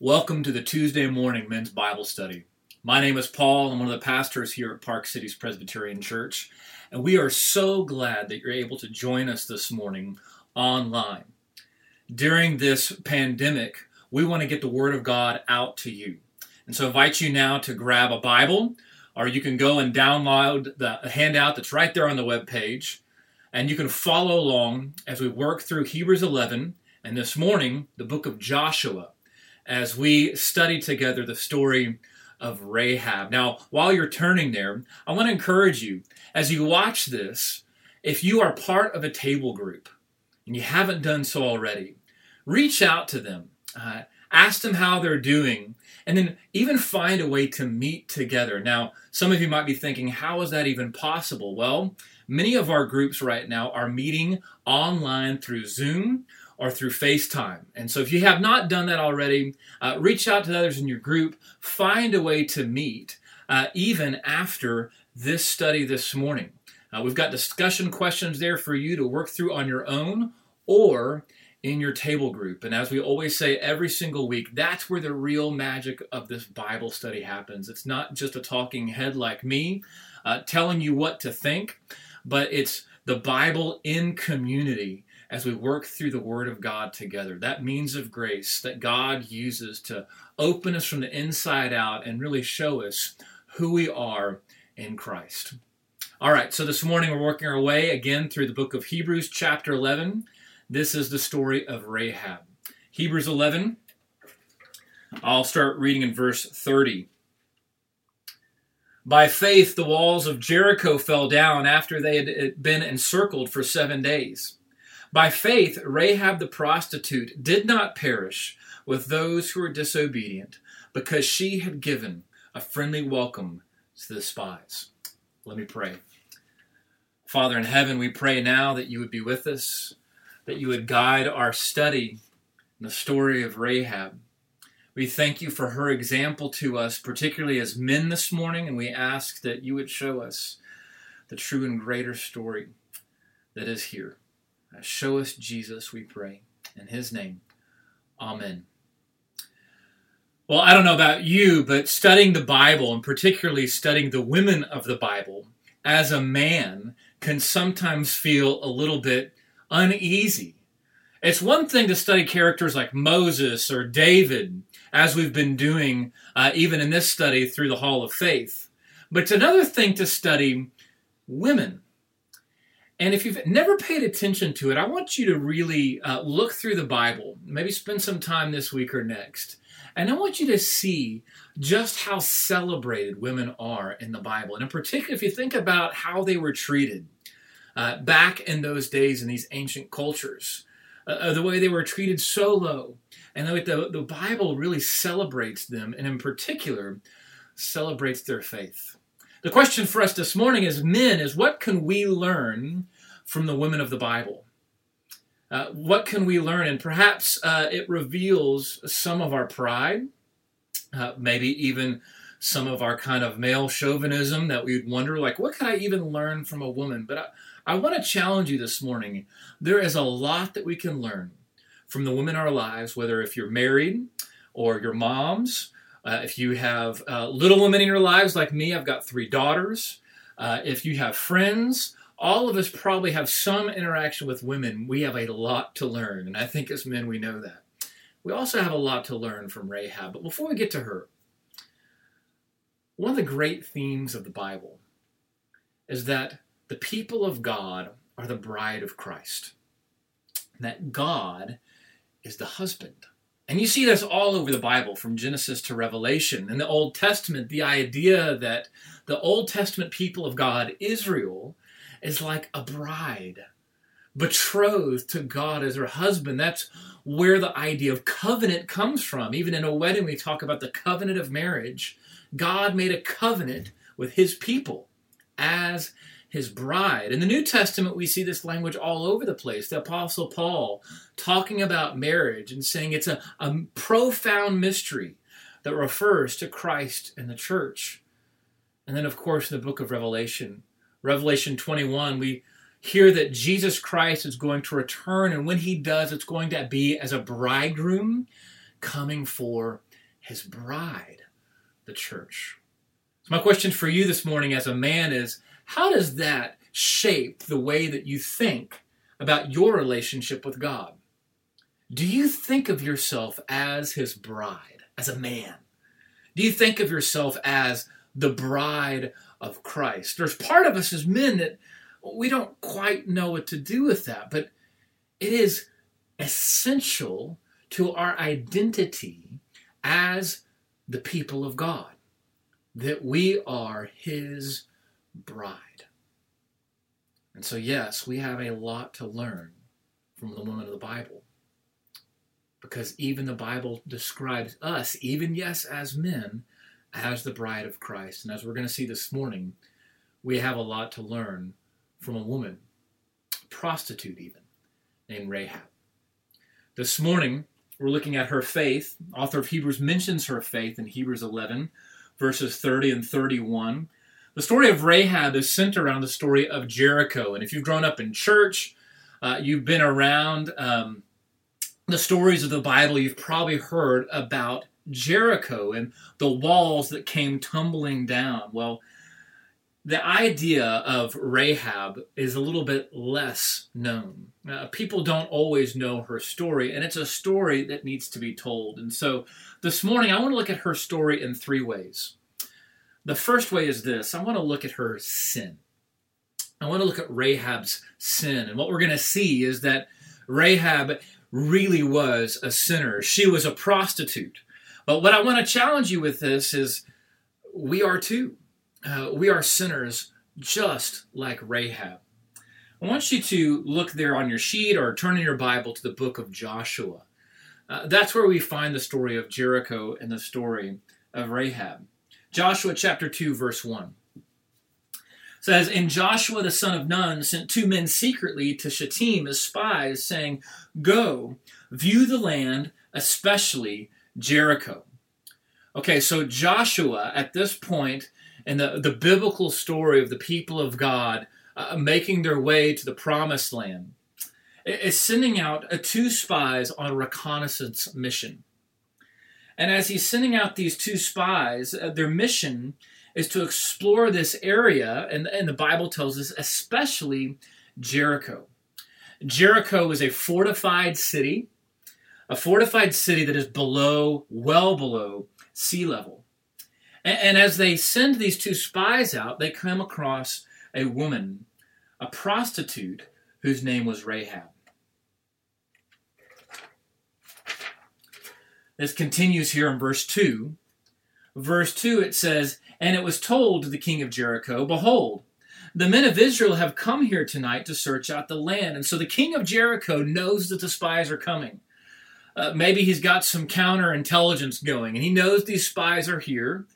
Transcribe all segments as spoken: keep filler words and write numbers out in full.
Welcome to the Tuesday morning men's Bible study. My name is Paul. I'm one of the pastors here at Park City's Presbyterian Church, and we are so glad that you're able to join us this morning online. During this pandemic, we want to get the Word of God out to you. And so I invite you now to grab a Bible, or you can go and download the handout that's right there on the webpage, and you can follow along as we work through Hebrews eleven, and this morning, the book of Joshua, as we study together the story of Rahab. Now, while you're turning there, I want to encourage you, as you watch this, if you are part of a table group and you haven't done so already, reach out to them, uh, ask them how they're doing, and then even find a way to meet together. Now, some of you might be thinking, how is that even possible? Well, many of our groups right now are meeting online through Zoom or through FaceTime. And so if you have not done that already, uh, reach out to others in your group, find a way to meet, uh, even after this study this morning. Uh, we've got discussion questions there for you to work through on your own or in your table group. And as we always say every single week, that's where the real magic of this Bible study happens. It's not just a talking head like me uh, telling you what to think, but it's the Bible in community as we work through the Word of God together. That means of grace that God uses to open us from the inside out and really show us who we are in Christ. All right, so this morning we're working our way again through the book of Hebrews chapter eleven. This is the story of Rahab. Hebrews eleven, I'll start reading in verse thirty. By faith the walls of Jericho fell down after they had been encircled for seven days. By faith, Rahab the prostitute did not perish with those who were disobedient, because she had given a friendly welcome to the spies. Let me pray. Father in heaven, we pray now that you would be with us, that you would guide our study in the story of Rahab. We thank you for her example to us, particularly as men this morning, and we ask that you would show us the true and greater story that is here. Show us Jesus, we pray. In his name, amen. Well, I don't know about you, but studying the Bible, and particularly studying the women of the Bible, as a man can sometimes feel a little bit uneasy. It's one thing to study characters like Moses or David, as we've been doing uh, even in this study through the Hall of Faith. But it's another thing to study women. And if you've never paid attention to it, I want you to really uh, look through the Bible, maybe spend some time this week or next, and I want you to see just how celebrated women are in the Bible. And in particular, if you think about how they were treated uh, back in those days in these ancient cultures, uh, the way they were treated so low, and the, the Bible really celebrates them, and in particular, celebrates their faith. The question for us this morning as men is, what can we learn from the women of the Bible? Uh, what can we learn? And perhaps uh, it reveals some of our pride, uh, maybe even some of our kind of male chauvinism that we'd wonder, like, what could I even learn from a woman? But I, I want to challenge you this morning. There is a lot that we can learn from the women in our lives, whether if you're married or your moms. Uh, if you have uh, little women in your lives like me, I've got three daughters. Uh, if you have friends, all of us probably have some interaction with women. We have a lot to learn, and I think as men we know that. We also have a lot to learn from Rahab. But before we get to her, one of the great themes of the Bible is that the people of God are the bride of Christ, and that God is the husband. And you see this all over the Bible, from Genesis to Revelation. In the Old Testament, the idea that the Old Testament people of God, Israel, is like a bride, betrothed to God as her husband. That's where the idea of covenant comes from. Even in a wedding, we talk about the covenant of marriage. God made a covenant with his people as his bride. In the New Testament, we see this language all over the place. The Apostle Paul talking about marriage and saying it's a, a profound mystery that refers to Christ and the church. And then, of course, in the book of Revelation, Revelation twenty-one, we hear that Jesus Christ is going to return, and when he does, it's going to be as a bridegroom coming for his bride, the church. So my question for you this morning as a man is, how does that shape the way that you think about your relationship with God? Do you think of yourself as his bride, as a man? Do you think of yourself as the bride of Christ? There's part of us as men that we don't quite know what to do with that, but it is essential to our identity as the people of God, that we are his bride. And so, yes, we have a lot to learn from the woman of the Bible, because even the Bible describes us, even, yes, as men, as the bride of Christ. And as we're going to see this morning, we have a lot to learn from a woman, prostitute even, named Rahab. This morning, we're looking at her faith. Author of Hebrews mentions her faith in Hebrews eleven, verses thirty and thirty-one. The story of Rahab is centered around the story of Jericho. And if you've grown up in church, uh, you've been around um, the stories of the Bible, you've probably heard about Jericho and the walls that came tumbling down. Well, the idea of Rahab is a little bit less known. Uh, people don't always know her story, and it's a story that needs to be told. And so this morning, I want to look at her story in three ways. The first way is this. I want to look at her sin. I want to look at Rahab's sin. And what we're going to see is that Rahab really was a sinner. She was a prostitute. But what I want to challenge you with this is we are too. Uh, we are sinners just like Rahab. I want you to look there on your sheet or turn in your Bible to the book of Joshua. Uh, that's where we find the story of Jericho and the story of Rahab. Joshua chapter two, verse one says, "And Joshua the son of Nun sent two men secretly to Shittim as spies, saying, 'Go, view the land, especially Jericho.'" Okay, so Joshua at this point, and the, the biblical story of the people of God uh, making their way to the promised land, is sending out uh, two spies on a reconnaissance mission. And as he's sending out these two spies, uh, their mission is to explore this area, and, and the Bible tells us, especially Jericho. Jericho is a fortified city, a fortified city that is below, well below sea level. And as they send these two spies out, they come across a woman, a prostitute, whose name was Rahab. This continues here in verse two. Verse two, it says, "And it was told to the king of Jericho, 'Behold, the men of Israel have come here tonight to search out the land.'" And so the king of Jericho knows that the spies are coming. Uh, maybe he's got some counterintelligence going, and he knows these spies are here.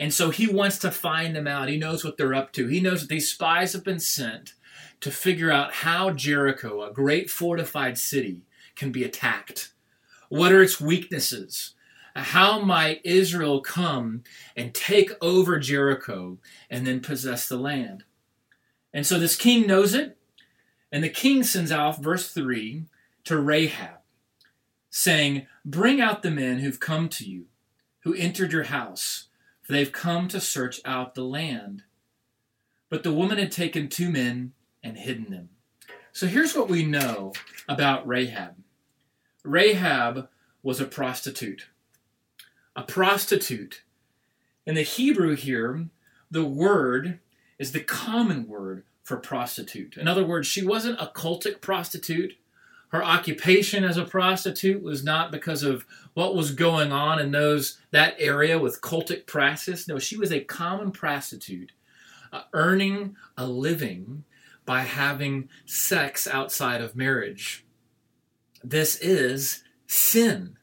And so he wants to find them out. He knows what they're up to. He knows that these spies have been sent to figure out how Jericho, a great fortified city, can be attacked. What are its weaknesses? How might Israel come and take over Jericho and then possess the land? And so this king knows it. And the king sends out, verse three, to Rahab, saying, "Bring out the men who've come to you, who entered your house. They've come to search out the land." But the woman had taken two men and hidden them. So here's what we know about Rahab. Rahab was a prostitute. A prostitute. In the Hebrew here, the word is the common word for prostitute. In other words, she wasn't a cultic prostitute. Her occupation as a prostitute was not because of what was going on in those that area with cultic practice. No, she was a common prostitute, uh, earning a living by having sex outside of marriage. This is sin.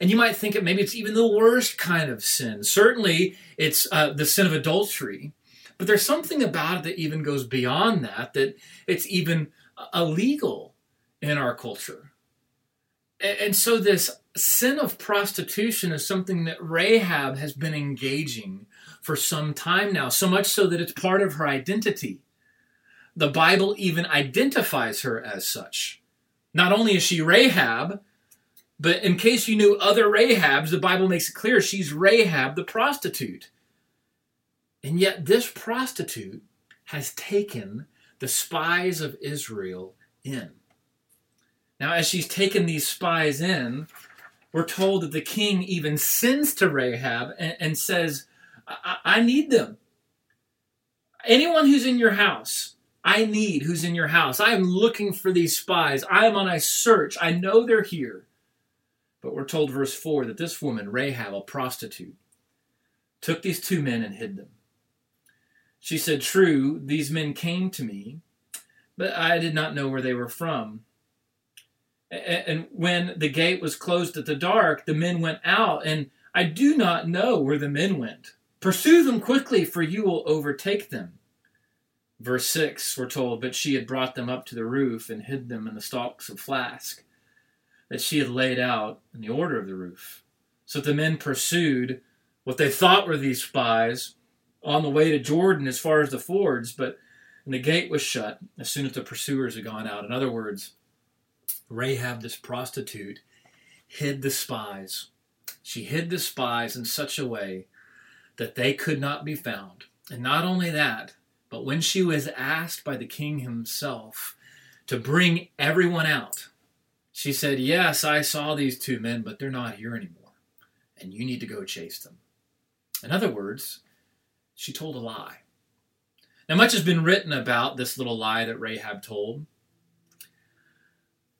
And you might think that maybe it's even the worst kind of sin. Certainly, it's uh, the sin of adultery. But there's something about it that even goes beyond that, that it's even illegal in our culture. And so this sin of prostitution is something that Rahab has been engaging for some time now, so much so that it's part of her identity. The Bible even identifies her as such. Not only is she Rahab, But in case you knew other Rahabs, the Bible makes it clear she's Rahab the prostitute. And yet this prostitute has taken the spies of Israel in. Now, as she's taken these spies in, we're told that the king even sends to Rahab and, and says, I, I need them. Anyone who's in your house, I need who's in your house. I am looking for these spies. I am on a search. I know they're here. But we're told, verse four, that this woman, Rahab, a prostitute, took these two men and hid them. She said, true, these men came to me, but I did not know where they were from. And when the gate was closed at the dark, the men went out, and I do not know where the men went. Pursue them quickly, for you will overtake them. Verse six, we're told, but she had brought them up to the roof and hid them in the stalks of flax that she had laid out in the order of the roof. So the men pursued what they thought were these spies on the way to Jordan as far as the fords, but and the gate was shut as soon as the pursuers had gone out. In other words, Rahab, this prostitute, hid the spies. She hid the spies in such a way that they could not be found. And not only that, but when she was asked by the king himself to bring everyone out, she said, yes, I saw these two men, but they're not here anymore, and you need to go chase them. In other words, she told a lie. Now, much has been written about this little lie that Rahab told.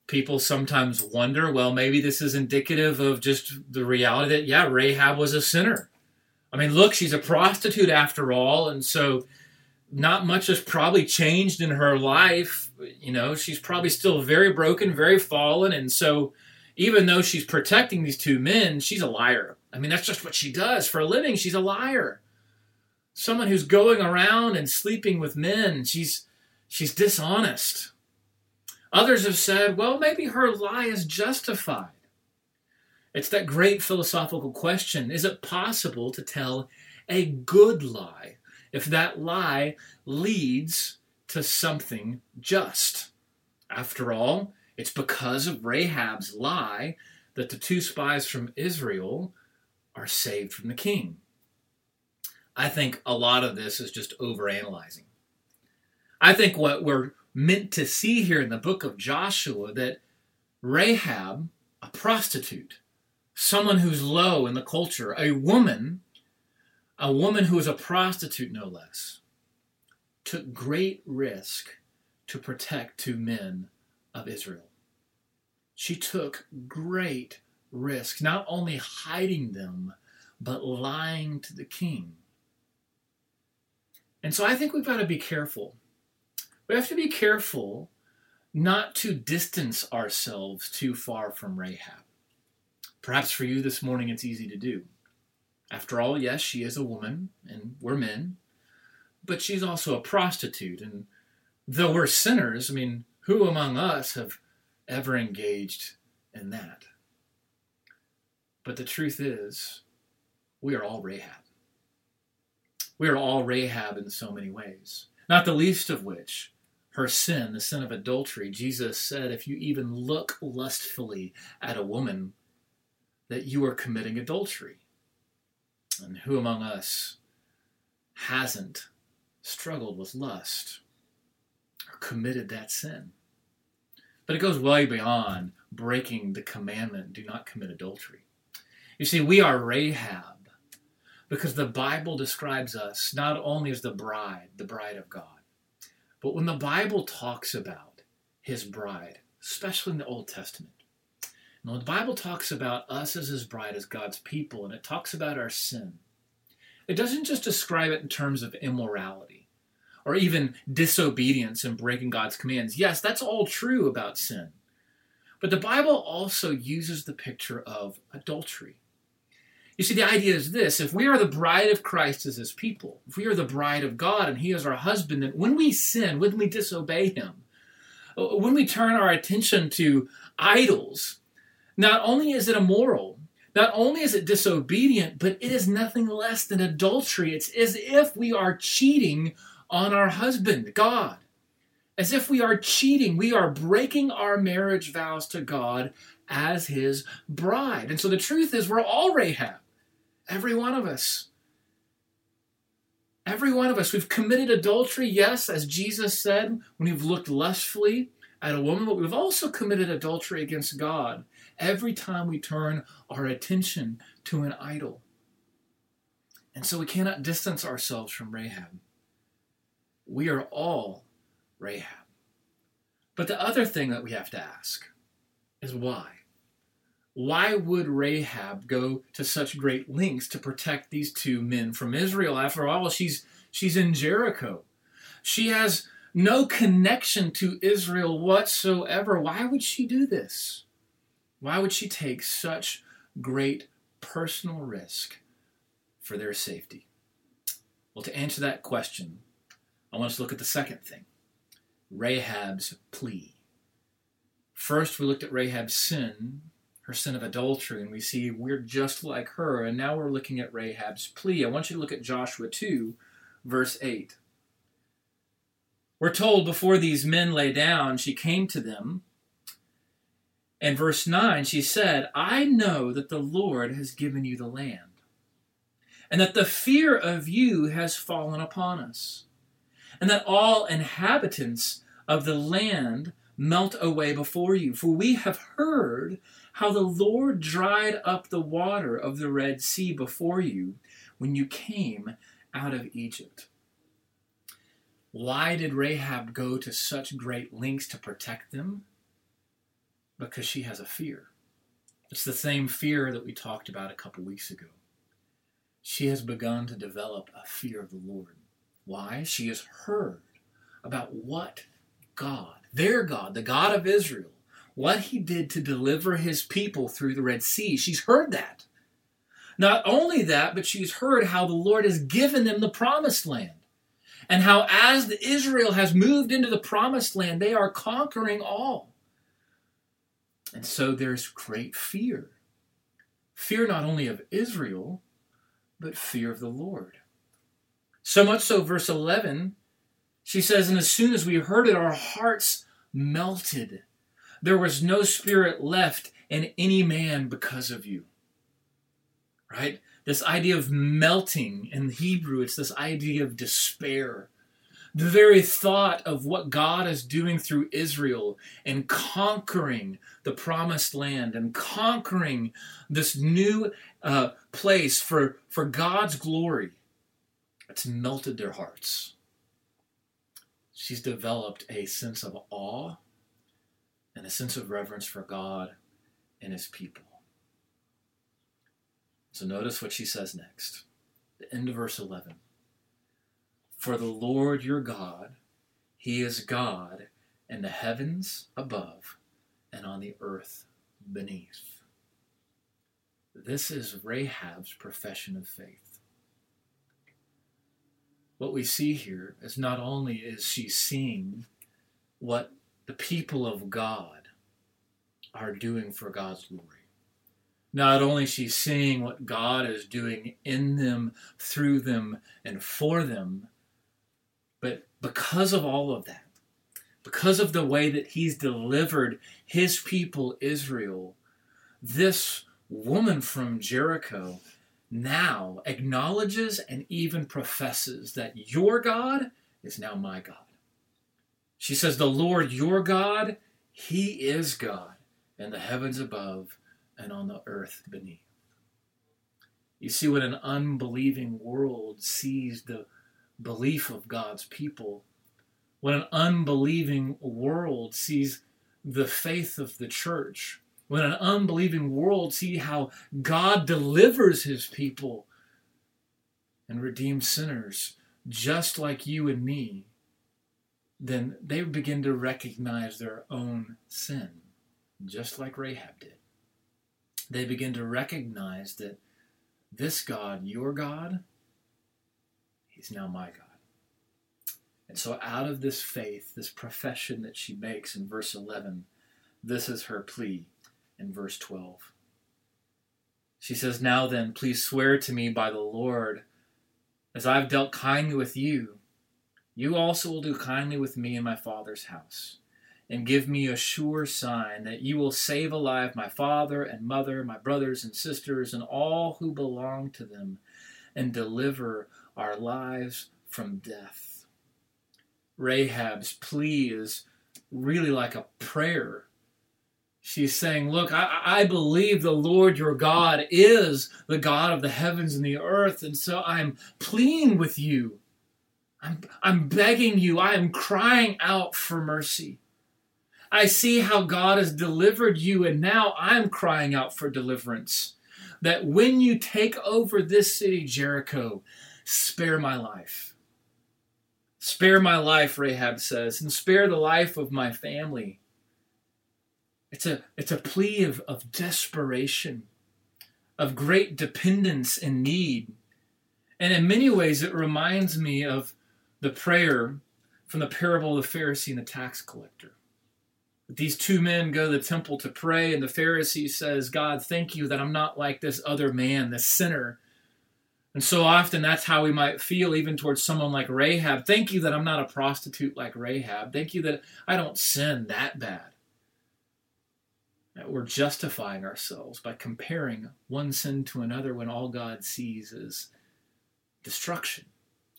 People sometimes wonder, well, maybe this is indicative of just the reality that, yeah, Rahab was a sinner. I mean, look, she's a prostitute after all, and so not much has probably changed in her life. You know, she's probably still very broken, very fallen, and so even though she's protecting these two men, she's a liar. I mean, that's just what she does for a living. She's a liar. Someone who's going around and sleeping with men, she's she's dishonest. Others have said, well, maybe her lie is justified. It's that great philosophical question. Is it possible to tell a good lie if that lie leads to something just? After all, it's because of Rahab's lie that the two spies from Israel are saved from the king. I think a lot of this is just overanalyzing. I think what we're meant to see here in the book of Joshua, that Rahab, a prostitute, someone who's low in the culture, a woman, a woman who is a prostitute no less, took great risk to protect two men of Israel. She took great risk, not only hiding them, but lying to the king. And so I think we've got to be careful. We have to be careful not to distance ourselves too far from Rahab. Perhaps for you this morning it's easy to do. After all, yes, she is a woman, and we're men, but she's also a prostitute. And though we're sinners, I mean, who among us have ever engaged in that? But the truth is, we are all Rahab. We are all Rahab in so many ways, not the least of which her sin, the sin of adultery. Jesus said, if you even look lustfully at a woman, that you are committing adultery. And who among us hasn't struggled with lust or committed that sin? But it goes way beyond breaking the commandment, do not commit adultery. You see, we are Rahab because the Bible describes us not only as the bride, the bride of God, but when the Bible talks about his bride, especially in the Old Testament, now, the Bible talks about us as his bride, as God's people, and it talks about our sin. It doesn't just describe it in terms of immorality or even disobedience and breaking God's commands. Yes, that's all true about sin. But the Bible also uses the picture of adultery. You see, the idea is this. If we are the bride of Christ as his people, if we are the bride of God and he is our husband, then when we sin, when we disobey him, when we turn our attention to idols, not only is it immoral, not only is it disobedient, but it is nothing less than adultery. It's as if we are cheating on our husband, God. As if we are cheating. We are breaking our marriage vows to God as his bride. And so the truth is, we're all Rahab. Every one of us. Every one of us. We've committed adultery, yes, as Jesus said, when we've looked lustfully at a woman, but we've also committed adultery against God every time we turn our attention to an idol. And so we cannot distance ourselves from Rahab. We are all Rahab. But the other thing that we have to ask is why? Why would Rahab go to such great lengths to protect these two men from Israel? After all, she's she's in Jericho. She has no connection to Israel whatsoever. Why would she do this? Why would she take such great personal risk for their safety? Well, to answer that question, I want us to look at the second thing, Rahab's plea. First, we looked at Rahab's sin, her sin of adultery, and we see we're just like her, and now we're looking at Rahab's plea. I want you to look at Joshua two, verse eight. We're told before these men lay down, she came to them, and verse nine, she said, I know that the Lord has given you the land, and that the fear of you has fallen upon us, and that all inhabitants of the land melt away before you. For we have heard how the Lord dried up the water of the Red Sea before you when you came out of Egypt. Why did Rahab go to such great lengths to protect them? Because she has a fear. It's the same fear that we talked about a couple weeks ago. She has begun to develop a fear of the Lord. Why? She has heard about what God, their God, the God of Israel, what he did to deliver his people through the Red Sea. She's heard that. Not only that, but she's heard how the Lord has given them the promised land. And how as the Israel has moved into the promised land, they are conquering all. And so there's great fear. Fear not only of Israel, but fear of the Lord. So much so, verse eleven, she says, and as soon as we heard it, our hearts melted. There was no spirit left in any man because of you. Right? This idea of melting in Hebrew, it's this idea of despair. The very thought of what God is doing through Israel and conquering the promised land and conquering this new uh, place for, for God's glory, it's melted their hearts. She's developed a sense of awe and a sense of reverence for God and his people. So notice what she says next. The end of verse eleven. For the Lord your God, he is God in the heavens above and on the earth beneath. This is Rahab's profession of faith. What we see here is not only is she seeing what the people of God are doing for God's glory. Not only is she seeing what God is doing in them, through them, and for them, but because of all of that, because of the way that he's delivered his people Israel, this woman from Jericho now acknowledges and even professes that your God is now my God. She says, the Lord your God, he is God in the heavens above and on the earth beneath. You see, when an unbelieving world sees the belief of God's people, when an unbelieving world sees the faith of the church, when an unbelieving world sees how God delivers his people and redeems sinners just like you and me, then they begin to recognize their own sin, just like Rahab did. They begin to recognize that this God, your God, he's now my God. And so out of this faith, this profession that she makes in verse eleven, this is her plea. In verse twelve, she says, now then, please swear to me by the Lord, as I have dealt kindly with you, you also will do kindly with me in my father's house. and give me a sure sign that you will save alive my father and mother, my brothers and sisters, and all who belong to them, and deliver our lives from death." Rahab's plea is really like a prayer. She's saying, look, I, I believe the Lord your God is the God of the heavens and the earth, and so I'm pleading with you. I'm, I'm begging you. I am crying out for mercy. I see how God has delivered you, and now I'm crying out for deliverance. That when you take over this city, Jericho, spare my life. Spare my life, Rahab says, and spare the life of my family. It's a, it's a plea of, of desperation, of great dependence and need. And in many ways, it reminds me of the prayer from the parable of the Pharisee and the tax collector. These two men go to the temple to pray, and the Pharisee says, "God, thank you that I'm not like this other man, this sinner." And so often that's how we might feel even towards someone like Rahab. Thank you that I'm not a prostitute like Rahab. Thank you that I don't sin that bad. That we're justifying ourselves by comparing one sin to another when all God sees is destruction.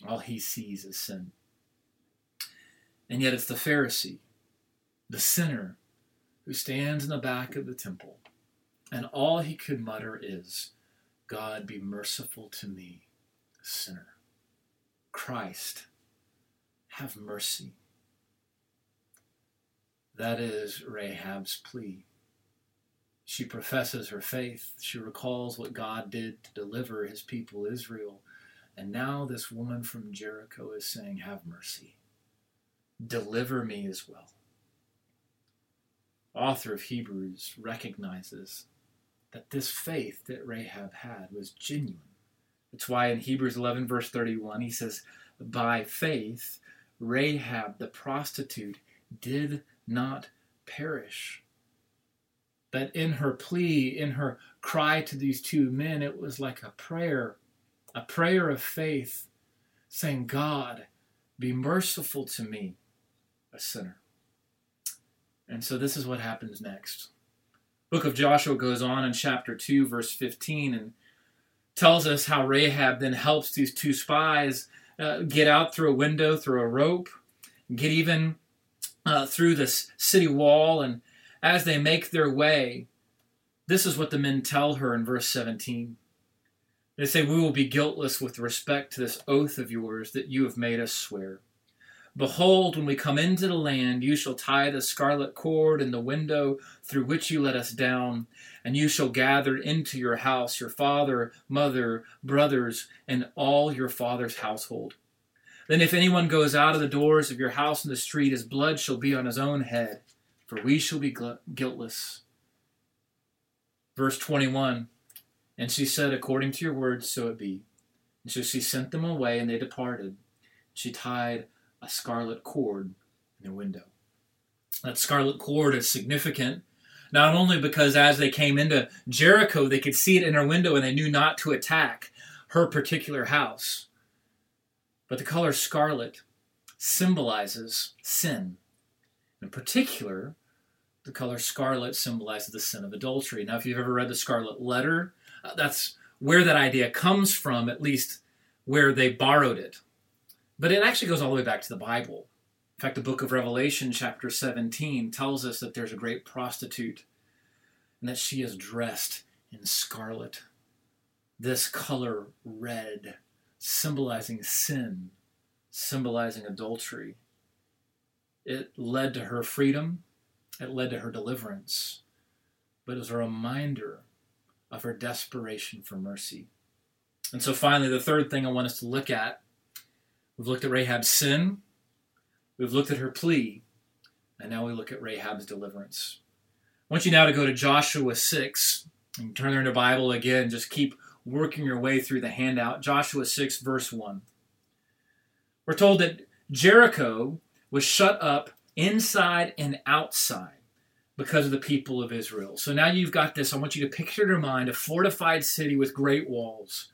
All he sees is sin. And yet it's the Pharisee, the sinner, who stands in the back of the temple, and all he could mutter is, "God, be merciful to me, a sinner. Christ, have mercy." That is Rahab's plea. She professes her faith. She recalls what God did to deliver his people Israel. And now this woman from Jericho is saying, "Have mercy. Deliver me as well." Author of Hebrews recognizes that this faith that Rahab had was genuine. That's why in Hebrews eleven, verse thirty-one, he says, "By faith, Rahab the prostitute did not perish." That in her plea, in her cry to these two men, it was like a prayer, a prayer of faith, saying, "God, be merciful to me, a sinner." And so this is what happens next. Book of Joshua goes on in chapter two, verse fifteen, and tells us how Rahab then helps these two spies uh, get out through a window, through a rope, get even uh, through this city wall. And as they make their way, this is what the men tell her in verse seventeen. They say, "We will be guiltless with respect to this oath of yours that you have made us swear. Behold, when we come into the land, you shall tie the scarlet cord in the window through which you let us down, and you shall gather into your house your father, mother, brothers, and all your father's household. Then if anyone goes out of the doors of your house in the street, his blood shall be on his own head, for we shall be guiltless." Verse twenty-one, "And she said, 'According to your words, so it be.' And so she sent them away, and they departed. She tied a scarlet cord in their window." That scarlet cord is significant, not only because as they came into Jericho, they could see it in her window and they knew not to attack her particular house, but the color scarlet symbolizes sin. In particular, the color scarlet symbolizes the sin of adultery. Now, if you've ever read the Scarlet Letter, that's where that idea comes from, at least where they borrowed it. But it actually goes all the way back to the Bible. In fact, the book of Revelation, chapter seventeen, tells us that there's a great prostitute and that she is dressed in scarlet. This color red, symbolizing sin, symbolizing adultery. It led to her freedom. It led to her deliverance. But it was a reminder of her desperation for mercy. And so finally, the third thing I want us to look at. We've looked at Rahab's sin, we've looked at her plea, and now we look at Rahab's deliverance. I want you now to go to Joshua six, and turn there in your Bible again, just keep working your way through the handout. Joshua six, verse one. We're told that Jericho was shut up inside and outside because of the people of Israel. So now you've got this, I want you to picture in your mind a fortified city with great walls.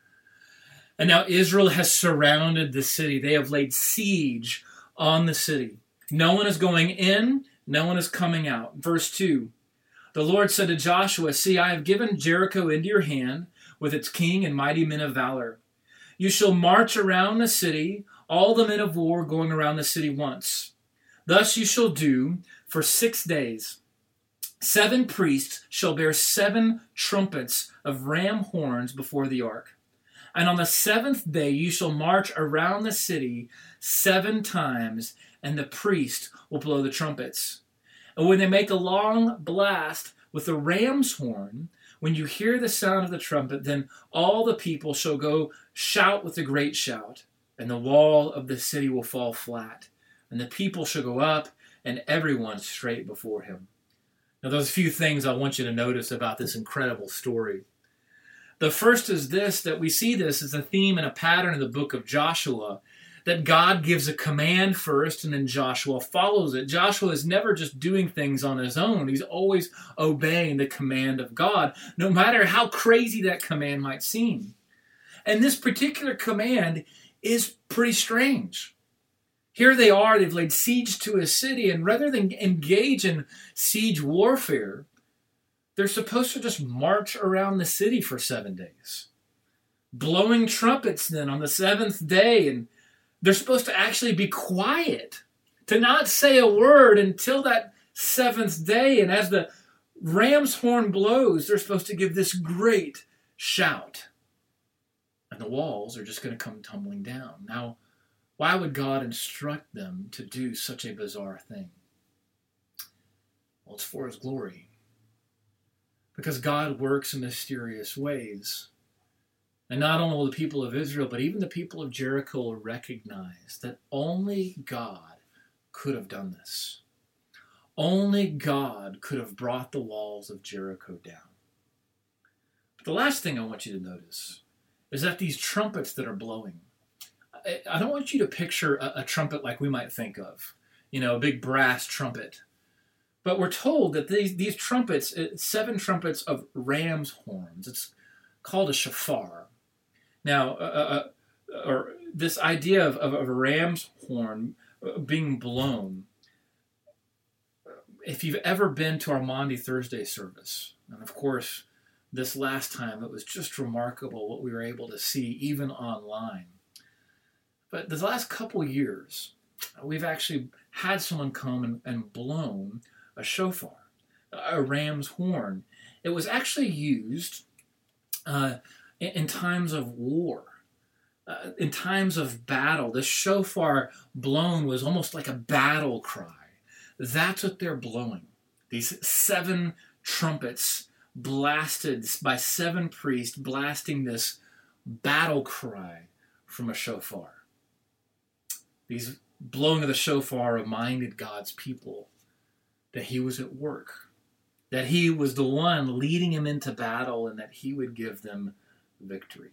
And now Israel has surrounded the city. They have laid siege on the city. No one is going in. No one is coming out. Verse two, the Lord said to Joshua, see, I have given Jericho into your hand with its king and mighty men of valor. You shall march around the city, all the men of war going around the city once. Thus you shall do for six days. Seven priests shall bear seven trumpets of ram horns before the ark. And on the seventh day you shall march around the city seven times, and the priest will blow the trumpets. And when they make a long blast with the ram's horn, when you hear the sound of the trumpet, then all the people shall go shout with a great shout, and the wall of the city will fall flat, and the people shall go up, and everyone straight before him. Now, there's a few things I want you to notice about this incredible story. The first is this, that we see this as a theme and a pattern in the book of Joshua, that God gives a command first and then Joshua follows it. Joshua is never just doing things on his own. He's always obeying the command of God, no matter how crazy that command might seem. And this particular command is pretty strange. Here they are, they've laid siege to a city, and rather than engage in siege warfare, they're supposed to just march around the city for seven days, blowing trumpets then on the seventh day, and they're supposed to actually be quiet, to not say a word until that seventh day. And as the ram's horn blows, they're supposed to give this great shout. And the walls are just going to come tumbling down. Now, why would God instruct them to do such a bizarre thing? Well, it's for his glory. Because God works in mysterious ways. And not only will the people of Israel, but even the people of Jericho recognize that only God could have done this. Only God could have brought the walls of Jericho down. But the last thing I want you to notice is that these trumpets that are blowing, I don't want you to picture a, a trumpet like we might think of, you know, a big brass trumpet. But we're told that these, these trumpets, seven trumpets of ram's horns, it's called a shofar. Now, uh, uh, or this idea of, of, of a ram's horn being blown, if you've ever been to our Maundy Thursday service, and of course, this last time, it was just remarkable what we were able to see, even online. But the last couple years, we've actually had someone come and, and blown a shofar, a ram's horn. It was actually used uh, in, in times of war, uh, in times of battle. The shofar blown was almost like a battle cry. That's what they're blowing. These seven trumpets blasted by seven priests blasting this battle cry from a shofar. These blowing of the shofar reminded God's people that he was at work, that he was the one leading him into battle, and that he would give them victory.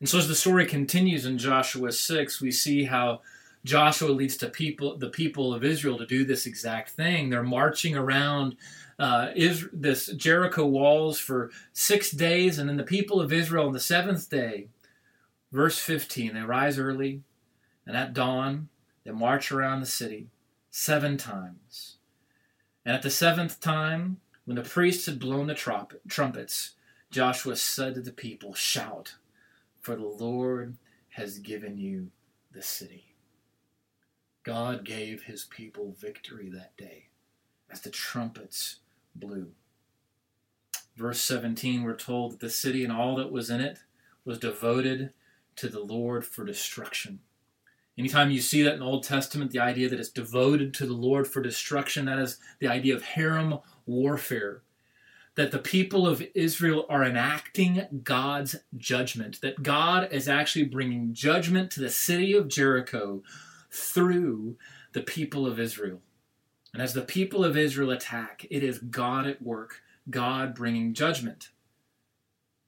And so as the story continues in Joshua six, we see how Joshua leads to people, the people of Israel to do this exact thing. They're marching around uh, Israel, this Jericho walls for six days, and then the people of Israel on the seventh day, verse fifteen, they rise early, and at dawn they march around the city seven times. And at the seventh time, when the priests had blown the trumpets, Joshua said to the people, shout, for the Lord has given you the city. God gave his people victory that day as the trumpets blew. Verse seventeen, we're told that the city and all that was in it was devoted to the Lord for destruction. Anytime you see that in the Old Testament, the idea that it's devoted to the Lord for destruction, that is the idea of harem warfare, that the people of Israel are enacting God's judgment, that God is actually bringing judgment to the city of Jericho through the people of Israel. And as the people of Israel attack, it is God at work, God bringing judgment.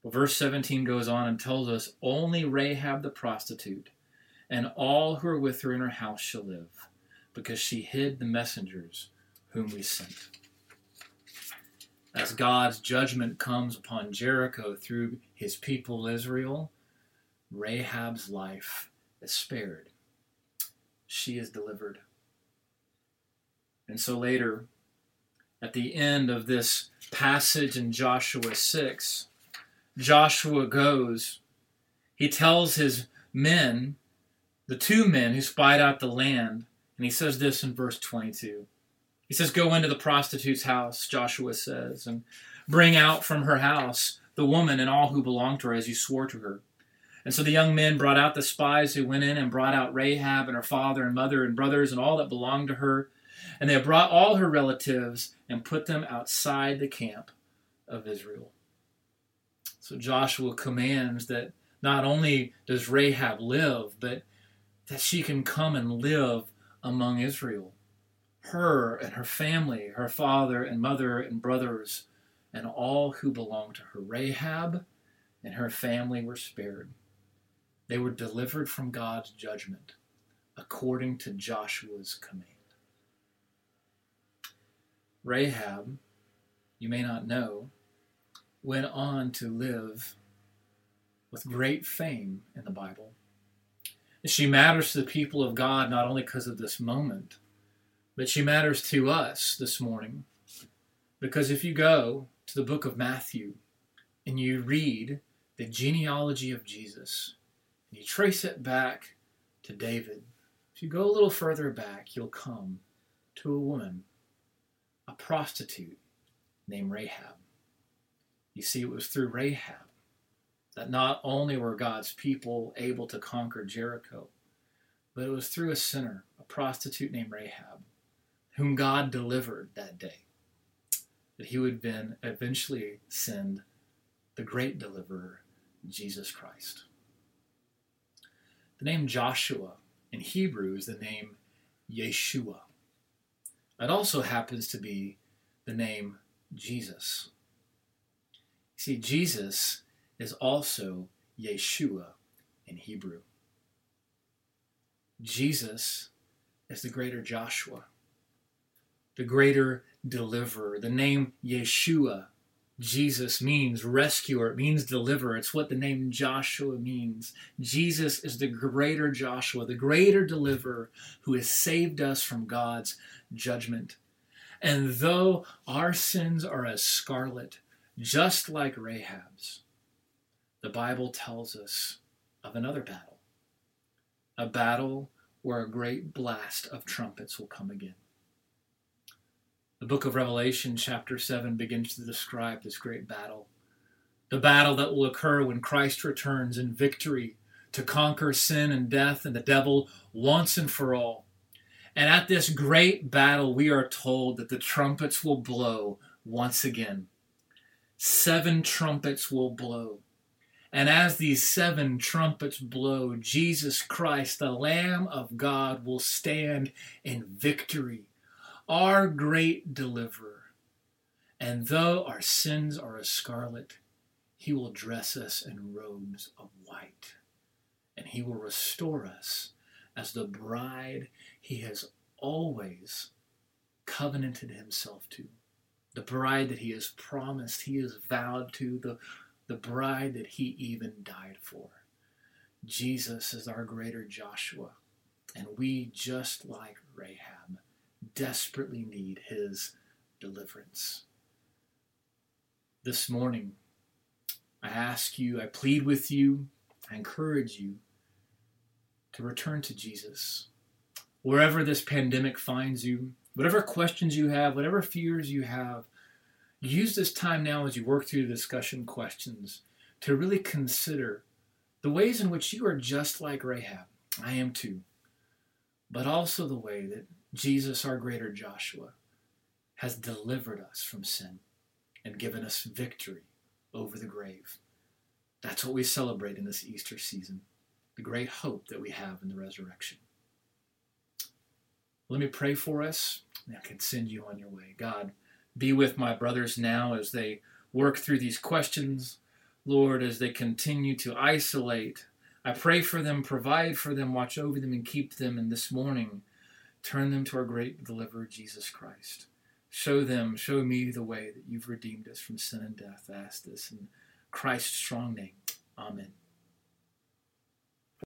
Well, verse seventeen goes on and tells us, only Rahab the prostitute and all who are with her in her house shall live, because she hid the messengers whom we sent. As God's judgment comes upon Jericho through his people Israel, Rahab's life is spared. She is delivered. And so later, at the end of this passage in Joshua six, Joshua goes, he tells his men, the two men who spied out the land, and he says this in verse twenty-two. He says, "Go into the prostitute's house," Joshua says, "and bring out from her house the woman and all who belong to her, as you swore to her." And so the young men brought out the spies who went in and brought out Rahab and her father and mother and brothers and all that belonged to her. And they brought all her relatives and put them outside the camp of Israel. So Joshua commands that not only does Rahab live, but that she can come and live among Israel. Her and her family, her father and mother and brothers, and all who belonged to her. Rahab and her family were spared. They were delivered from God's judgment according to Joshua's command. Rahab, you may not know, went on to live with great fame in the Bible. She matters to the people of God not only because of this moment, but she matters to us this morning. Because if you go to the book of Matthew and you read the genealogy of Jesus, and you trace it back to David, if you go a little further back, you'll come to a woman, a prostitute named Rahab. You see, it was through Rahab that not only were God's people able to conquer Jericho, but it was through a sinner, a prostitute named Rahab, whom God delivered that day, that he would then eventually send the great deliverer, Jesus Christ. The name Joshua in Hebrew is the name Yeshua. It also happens to be the name Jesus. See, Jesus is also Yeshua in Hebrew. Jesus is the greater Joshua, the greater deliverer. The name Yeshua, Jesus, means rescuer. It means deliverer. It's what the name Joshua means. Jesus is the greater Joshua, the greater deliverer who has saved us from God's judgment. And though our sins are as scarlet, just like Rahab's, the Bible tells us of another battle, a battle where a great blast of trumpets will come again. The book of Revelation, chapter seven, begins to describe this great battle, the battle that will occur when Christ returns in victory to conquer sin and death and the devil once and for all. And at this great battle, we are told that the trumpets will blow once again. Seven trumpets will blow. And as these seven trumpets blow, Jesus Christ, the Lamb of God, will stand in victory, our great deliverer. And though our sins are as scarlet, he will dress us in robes of white, and he will restore us as the bride he has always covenanted himself to. The bride that he has promised, he has vowed to, the, the bride that he even died for. Jesus is our greater Joshua, and we, just like Rahab, desperately need his deliverance. This morning, I ask you, I plead with you, I encourage you to return to Jesus. Wherever this pandemic finds you, whatever questions you have, whatever fears you have, use this time now as you work through the discussion questions to really consider the ways in which you are just like Rahab. I am too. But also the way that Jesus, our greater Joshua, has delivered us from sin and given us victory over the grave. That's what we celebrate in this Easter season, the great hope that we have in the resurrection. Let me pray for us, and I can send you on your way. God, be with my brothers now as they work through these questions. Lord, as they continue to isolate, I pray for them, provide for them, watch over them, and keep them. And this morning, turn them to our great deliverer, Jesus Christ. Show them, show me the way that you've redeemed us from sin and death. I ask this in Christ's strong name. Amen.